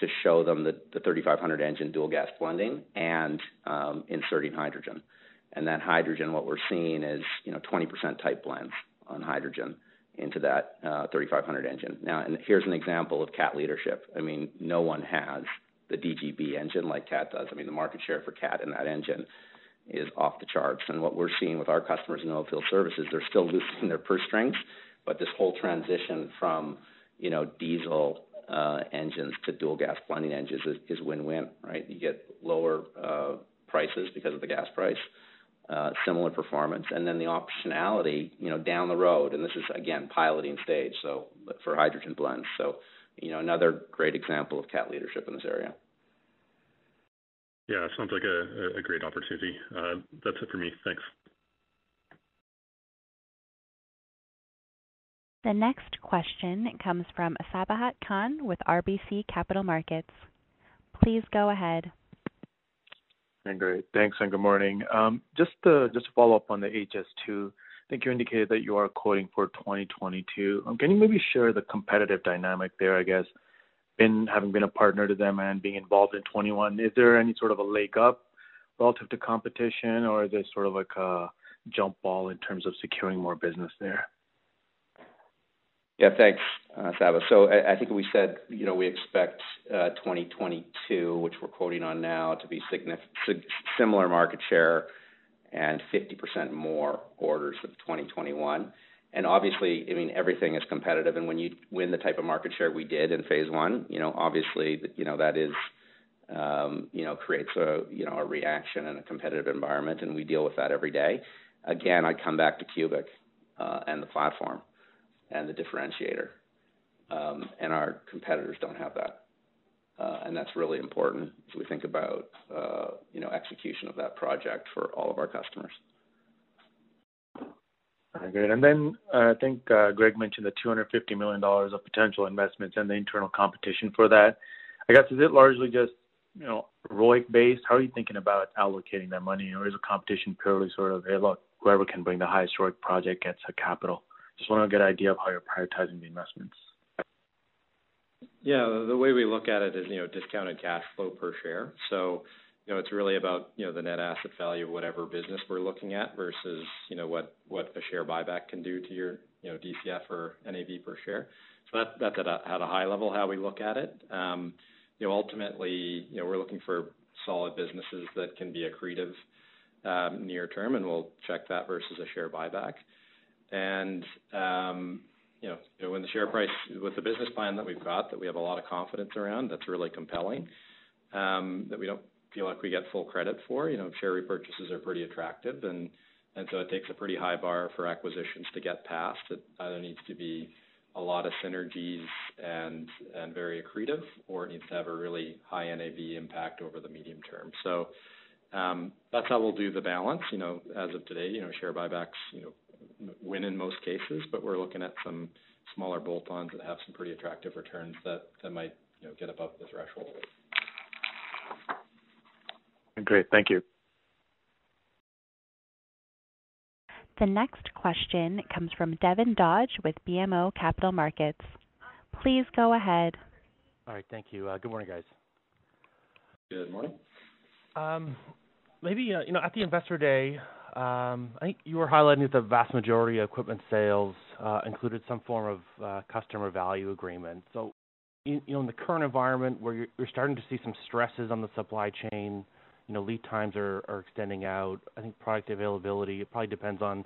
to show them the, the thirty-five hundred engine dual gas blending and um, inserting hydrogen. And that hydrogen, what we're seeing is, you know, twenty percent type blends on hydrogen into that uh, thirty-five hundred engine. Now, and here's an example of Cat leadership. I mean, no one has the D G B engine like Cat does. I mean, the market share for Cat in that engine is off the charts. And what we're seeing with our customers in oilfield services, they're still loosening their purse strings, but this whole transition from, you know, diesel uh, engines to dual gas blending engines is, is win-win, right? You get lower uh, prices because of the gas price, uh, similar performance, and then the optionality, you know, down the road. And this is, again, piloting stage, so for hydrogen blends. So, you know, another great example of C A T leadership in this area. Yeah, sounds like a, a great opportunity. Uh, that's it for me. Thanks. The next question comes from Sabahat Khan with R B C Capital Markets. Please go ahead. And great. Thanks, and good morning. Um, just, to, just to follow up on the H S two, I think you indicated that you are quoting for twenty twenty-two. Um, can you maybe share the competitive dynamic there, I guess, been, having been a partner to them and being involved in twenty-one? Is there any sort of a leg up relative to competition, or is there sort of like a jump ball in terms of securing more business there? Yeah, thanks, uh, Saba. So I, I think we said, you know, we expect uh, twenty twenty-two, which we're quoting on now, to be sig- similar market share and fifty percent more orders of twenty twenty-one. And obviously, I mean, everything is competitive. And when you win the type of market share we did in phase one, you know, obviously, you know, that is, um, you know, creates a, you know, a reaction and a competitive environment. And we deal with that every day. Again, I come back to Cubic uh, and the platform and the differentiator, um, and our competitors don't have that. Uh, and that's really important as we think about, uh, you know, execution of that project for all of our customers. Great. And then uh, I think uh, Greg mentioned the two hundred fifty million dollars of potential investments and the internal competition for that. I guess, is it largely just, you know, R O I C based? How are you thinking about allocating that money? Or is the competition purely sort of, hey, look, whoever can bring the highest R O I C project gets a capital? Just want to get an idea of how you're prioritizing the investments. Yeah, the way we look at it is, you know, discounted cash flow per share. So, you know, it's really about, you know, the net asset value of whatever business we're looking at versus, you know, what, what a share buyback can do to your, you know, D C F or N A V per share. So that, that's at a, at a high level how we look at it. Um, you know, ultimately, you know, we're looking for solid businesses that can be accretive um, near term, and we'll check that versus a share buyback. And, um, you know, you know, when the share price, with the business plan that we've got, that we have a lot of confidence around, that's really compelling, um, that we don't feel like we get full credit for, you know, share repurchases are pretty attractive. And, and so it takes a pretty high bar for acquisitions to get past. It either needs to be a lot of synergies and, and very accretive, or it needs to have a really high N A V impact over the medium term. So um, that's how we'll do the balance. You know, as of today, you know, share buybacks, you know, win in most cases, but we're looking at some smaller bolt-ons that have some pretty attractive returns that, that might, you know, get above the threshold. Great. Thank you. The next question comes from Devin Dodge with B M O Capital Markets. Please go ahead. All right. Thank you. Uh, good morning, guys. Good morning. Um, maybe, uh, you know, at the Investor Day, Um, I think you were highlighting that the vast majority of equipment sales uh, included some form of uh, customer value agreement. So, you, you know, in the current environment where you're, you're starting to see some stresses on the supply chain, you know, lead times are, are extending out. I think product availability, it probably depends on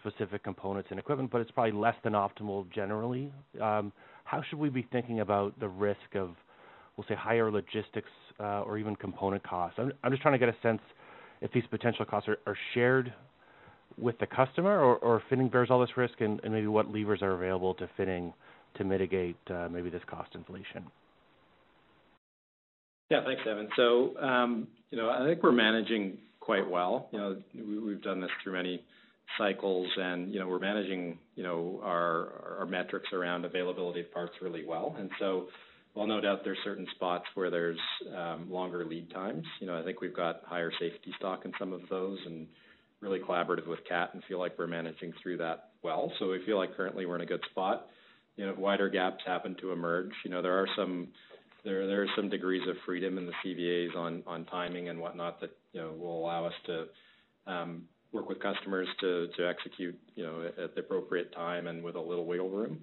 specific components and equipment, but it's probably less than optimal generally. Um, how should we be thinking about the risk of, we'll say, higher logistics uh, or even component costs? I'm, I'm just trying to get a sense if these potential costs are, are shared with the customer, or, or Finning bears all this risk, and, and maybe what levers are available to Finning to mitigate uh, maybe this cost inflation. Yeah, thanks, Evan. So, um, you know, I think we're managing quite well. You know, we, we've done this through many cycles, and, you know, we're managing, you know, our, our metrics around availability of parts really well. And so, well, no doubt there's certain spots where there's um, longer lead times. You know, I think we've got higher safety stock in some of those, and really collaborative with C A T, and feel like we're managing through that well. So we feel like currently we're in a good spot. You know, wider gaps happen to emerge. You know, there are some there there are some degrees of freedom in the C V As on on timing and whatnot that, you know, will allow us to um, work with customers to to execute, you know, at the appropriate time and with a little wiggle room.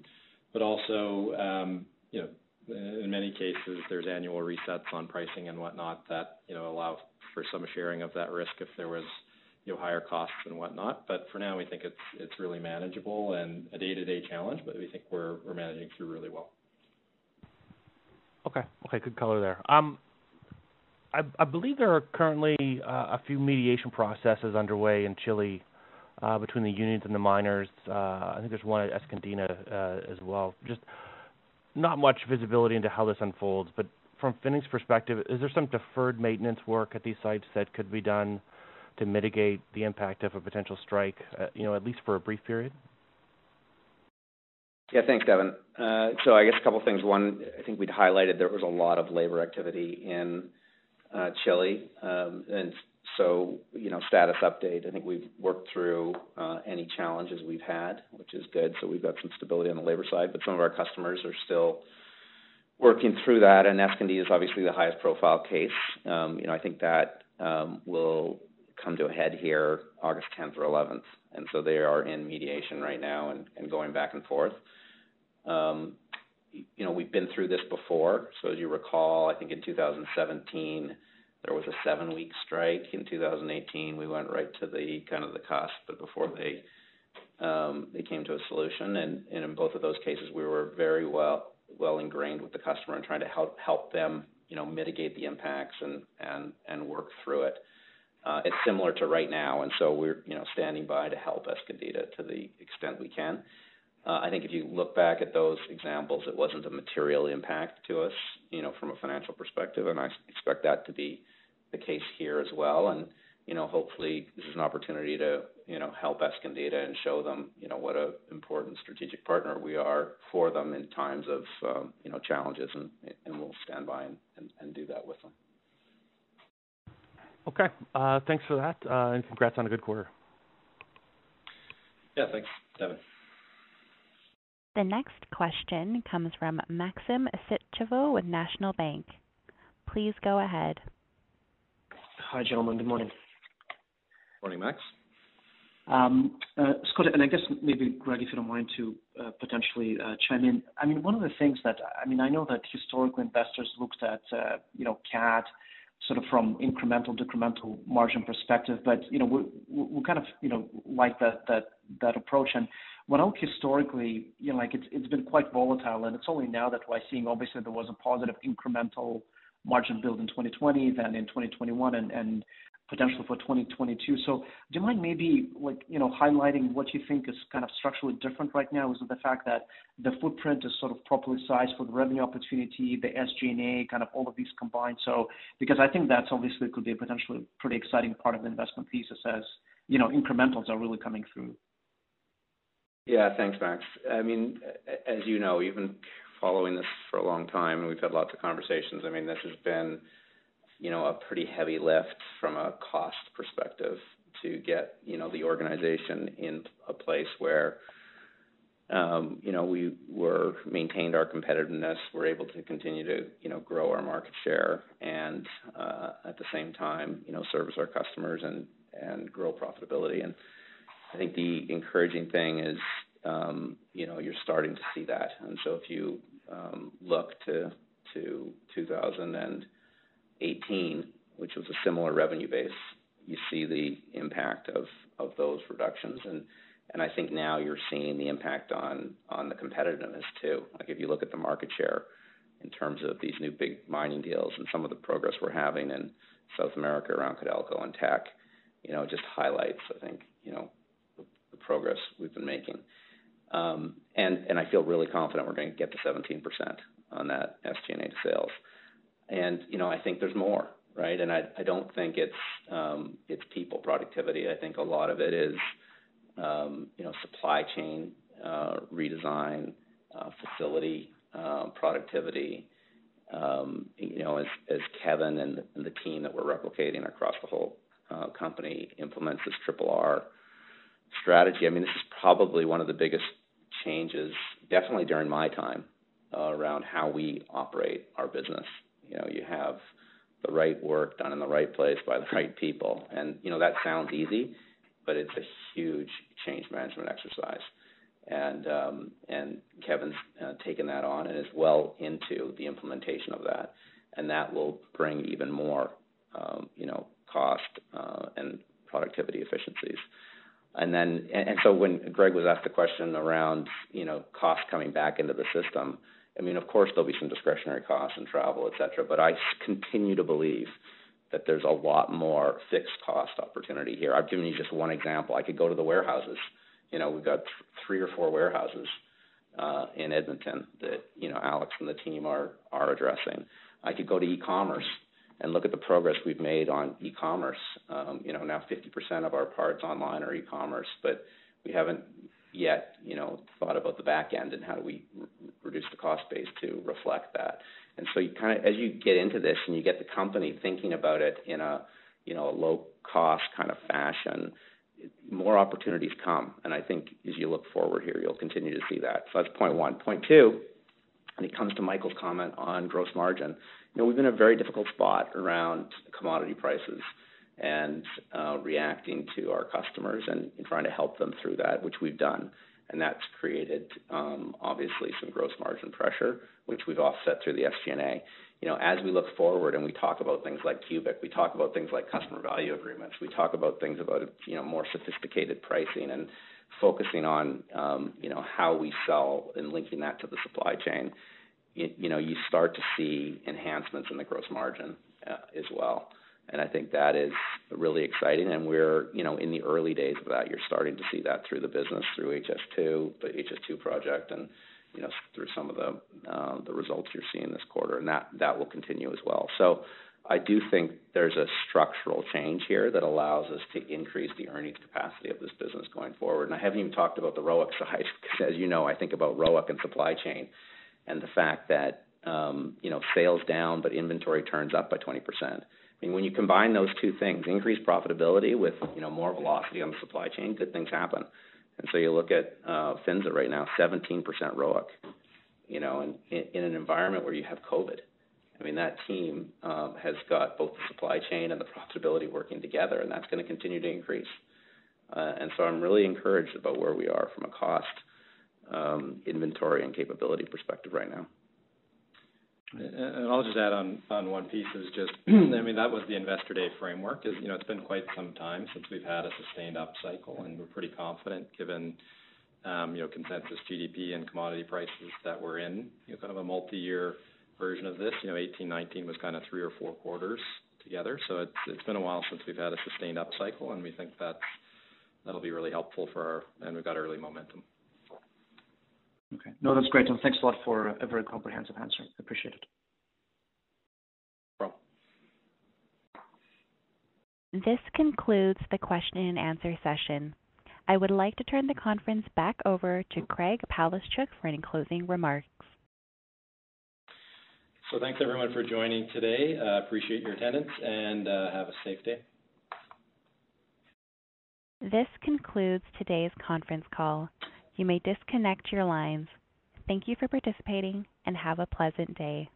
But also, um, you know, in many cases, there's annual resets on pricing and whatnot that, you know, allow for some sharing of that risk if there was, you know, higher costs and whatnot. But for now, we think it's it's really manageable and a day-to-day challenge, but we think we're we're managing through really well. Okay. Okay. Good color there. Um, I, I believe there are currently uh, a few mediation processes underway in Chile uh, between the unions and the miners. Uh, I think there's one at Escondida uh, as well. Just not much visibility into how this unfolds, but from Finning's perspective, is there some deferred maintenance work at these sites that could be done to mitigate the impact of a potential strike, uh, you know, at least for a brief period? Yeah, thanks, Devin. Uh, so I guess a couple of things. One, I think we'd highlighted there was a lot of labor activity in uh, Chile, um, and so, you know, status update. I think we've worked through uh, any challenges we've had, which is good. So we've got some stability on the labor side, but some of our customers are still working through that, and Escondida is obviously the highest profile case. Um, you know, I think that um, will come to a head here August tenth or eleventh, and so they are in mediation right now and, and going back and forth. Um, you know, we've been through this before, so as you recall, I think in two thousand seventeen, there was a seven-week strike. In two thousand eighteen, we went right to the kind of the cusp, but before they um, they came to a solution, and, and in both of those cases, we were very well well ingrained with the customer and trying to help help them, you know, mitigate the impacts and and and work through it. Uh, it's similar to right now, and so we're, you know, standing by to help Escondida to the extent we can. Uh, I think if you look back at those examples, it wasn't a material impact to us, you know, from a financial perspective, and I expect that to be the case here as well. And, you know, hopefully this is an opportunity to, you know, help Escondida and show them, you know, what an important strategic partner we are for them in times of, um, you know, challenges, and, and we'll stand by and, and, and do that with them. Okay. Uh, thanks for that, uh, and congrats on a good quarter. Yeah, thanks, Devin. The next question comes from Maxim Sitchevo with National Bank. Please go ahead. Hi, gentlemen. Good morning. Morning, Max. Um, uh, Scott, and I guess maybe Greg, if you don't mind to uh, potentially uh, chime in. I mean, one of the things that, I mean, I know that historical investors looked at, uh, you know, C A D sort of from incremental, decremental margin perspective, but, you know, we, we kind of, you know, like that, that, that approach. And when I look historically, you know, like it's, it's been quite volatile, and it's only now that we're seeing, obviously there was a positive incremental margin build in twenty twenty, then in twenty twenty-one, and, and potential for twenty twenty-two. So do you mind maybe, like, you know, highlighting what you think is kind of structurally different right now? Is it the fact that the footprint is sort of properly sized for the revenue opportunity, the S G and A, kind of all of these combined? So because I think that's obviously could be a potentially pretty exciting part of the investment thesis as, you know, incrementals are really coming through. Yeah, thanks, Max. I mean, as you know, you've been following this for a long time, and we've had lots of conversations. I mean, this has been, you know, a pretty heavy lift from a cost perspective to get, you know, the organization in a place where, um, you know, we were maintained our competitiveness. We're able to continue to, you know, grow our market share and uh, at the same time, you know, service our customers and, and grow profitability. And I think the encouraging thing is, um, you know, you're starting to see that. And so if you um, look to, to two thousand eighteen, which was a similar revenue base, you see the impact of, of those reductions. And, and I think now you're seeing the impact on, on the competitiveness too. Like if you look at the market share in terms of these new big mining deals and some of the progress we're having in South America around Codelco and tech, you know, it just highlights, I think, you know, the, the progress we've been making. Um, and, and I feel really confident we're going to get to seventeen percent on that S G and A to sales. And, you know, I think there's more, right? And I, I don't think it's um, it's people productivity. I think a lot of it is, um, you know, supply chain uh, redesign, uh, facility uh, productivity. Um, you know, as, as Kevin and, and the team that we're replicating across the whole uh, company implements this triple R strategy. I mean, this is probably one of the biggest changes, definitely during my time, uh, around how we operate our business. You know, you have the right work done in the right place by the right people. And, you know, that sounds easy, but it's a huge change management exercise. And um, and Kevin's uh, taken that on and is well into the implementation of that. And that will bring even more, um, you know, cost uh, and productivity efficiencies. And then, and, and so when Greg was asked the question around, you know, cost coming back into the system, I mean, of course, there'll be some discretionary costs and travel, et cetera, but I continue to believe that there's a lot more fixed cost opportunity here. I've given you just one example. I could go to the warehouses. You know, we've got th- three or four warehouses uh, in Edmonton that, you know, Alex and the team are, are addressing. I could go to e-commerce and look at the progress we've made on e-commerce. Um, you know, now fifty percent of our parts online are e-commerce, but we haven't yet, you know, thought about the back end and how do we r- reduce the cost base to reflect that. And so you kind of, as you get into this and you get the company thinking about it in a, you know, a low cost kind of fashion, more opportunities come. And I think as you look forward here, you'll continue to see that. So that's point one. Point two, when it comes to Michael's comment on gross margin, you know, we've been in a very difficult spot around commodity prices and uh, reacting to our customers and, and trying to help them through that, which we've done. And that's created, um, obviously, some gross margin pressure, which we've offset through the S G and A. You know, as we look forward and we talk about things like Cubic, we talk about things like customer value agreements, we talk about things about, you know, more sophisticated pricing and focusing on, um, you know, how we sell and linking that to the supply chain, you, you know, you start to see enhancements in the gross margin uh, as well. And I think that is really exciting, and we're, you know, in the early days of that. You're starting to see that through the business, through H S two, the H S two project, and, you know, through some of the uh, the results you're seeing this quarter, and that, that will continue as well. So I do think there's a structural change here that allows us to increase the earnings capacity of this business going forward. And I haven't even talked about the R O I C side, because as you know, I think about R O I C and supply chain and the fact that, um, you know, sales down, but inventory turns up by twenty percent. I mean, when you combine those two things, increased profitability with, you know, more velocity on the supply chain, good things happen. And so you look at uh, FINSA right now, seventeen percent R O I C, you know, and in, in an environment where you have COVID. I mean, that team um, has got both the supply chain and the profitability working together, and that's going to continue to increase. Uh, and so I'm really encouraged about where we are from a cost, um, inventory, and capability perspective right now. And I'll just add on, on one piece is just, I mean, that was the Investor Day framework. Is, you know, it's been quite some time since we've had a sustained up cycle, and we're pretty confident given, um, you know, consensus G D P and commodity prices that we're in, you know, kind of a multi-year version of this. You know, eighteen, nineteen was kind of three or four quarters together. So it's it's been a while since we've had a sustained up cycle, and we think that's, that'll be really helpful for our, and we've got early momentum. Okay. No, that's great. And thanks a lot for a very comprehensive answer. Appreciate it. This concludes the question and answer session. I would like to turn the conference back over to Greg Palaszczuk for any closing remarks. So thanks, everyone, for joining today. Uh, appreciate your attendance, and uh, have a safe day. This concludes today's conference call. You may disconnect your lines. Thank you for participating, and have a pleasant day.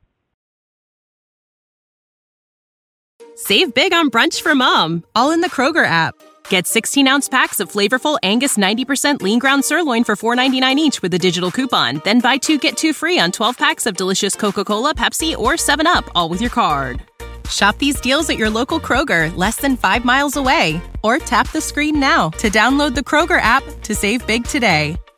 Save big on brunch for mom, all in the Kroger app. Get sixteen-ounce packs of flavorful Angus ninety percent lean ground sirloin for four ninety-nine each with a digital coupon. Then buy two, get two free on twelve packs of delicious Coca-Cola, Pepsi, or seven up, all with your card. Shop these deals at your local Kroger, less than five miles away. Or tap the screen now to download the Kroger app to save big today.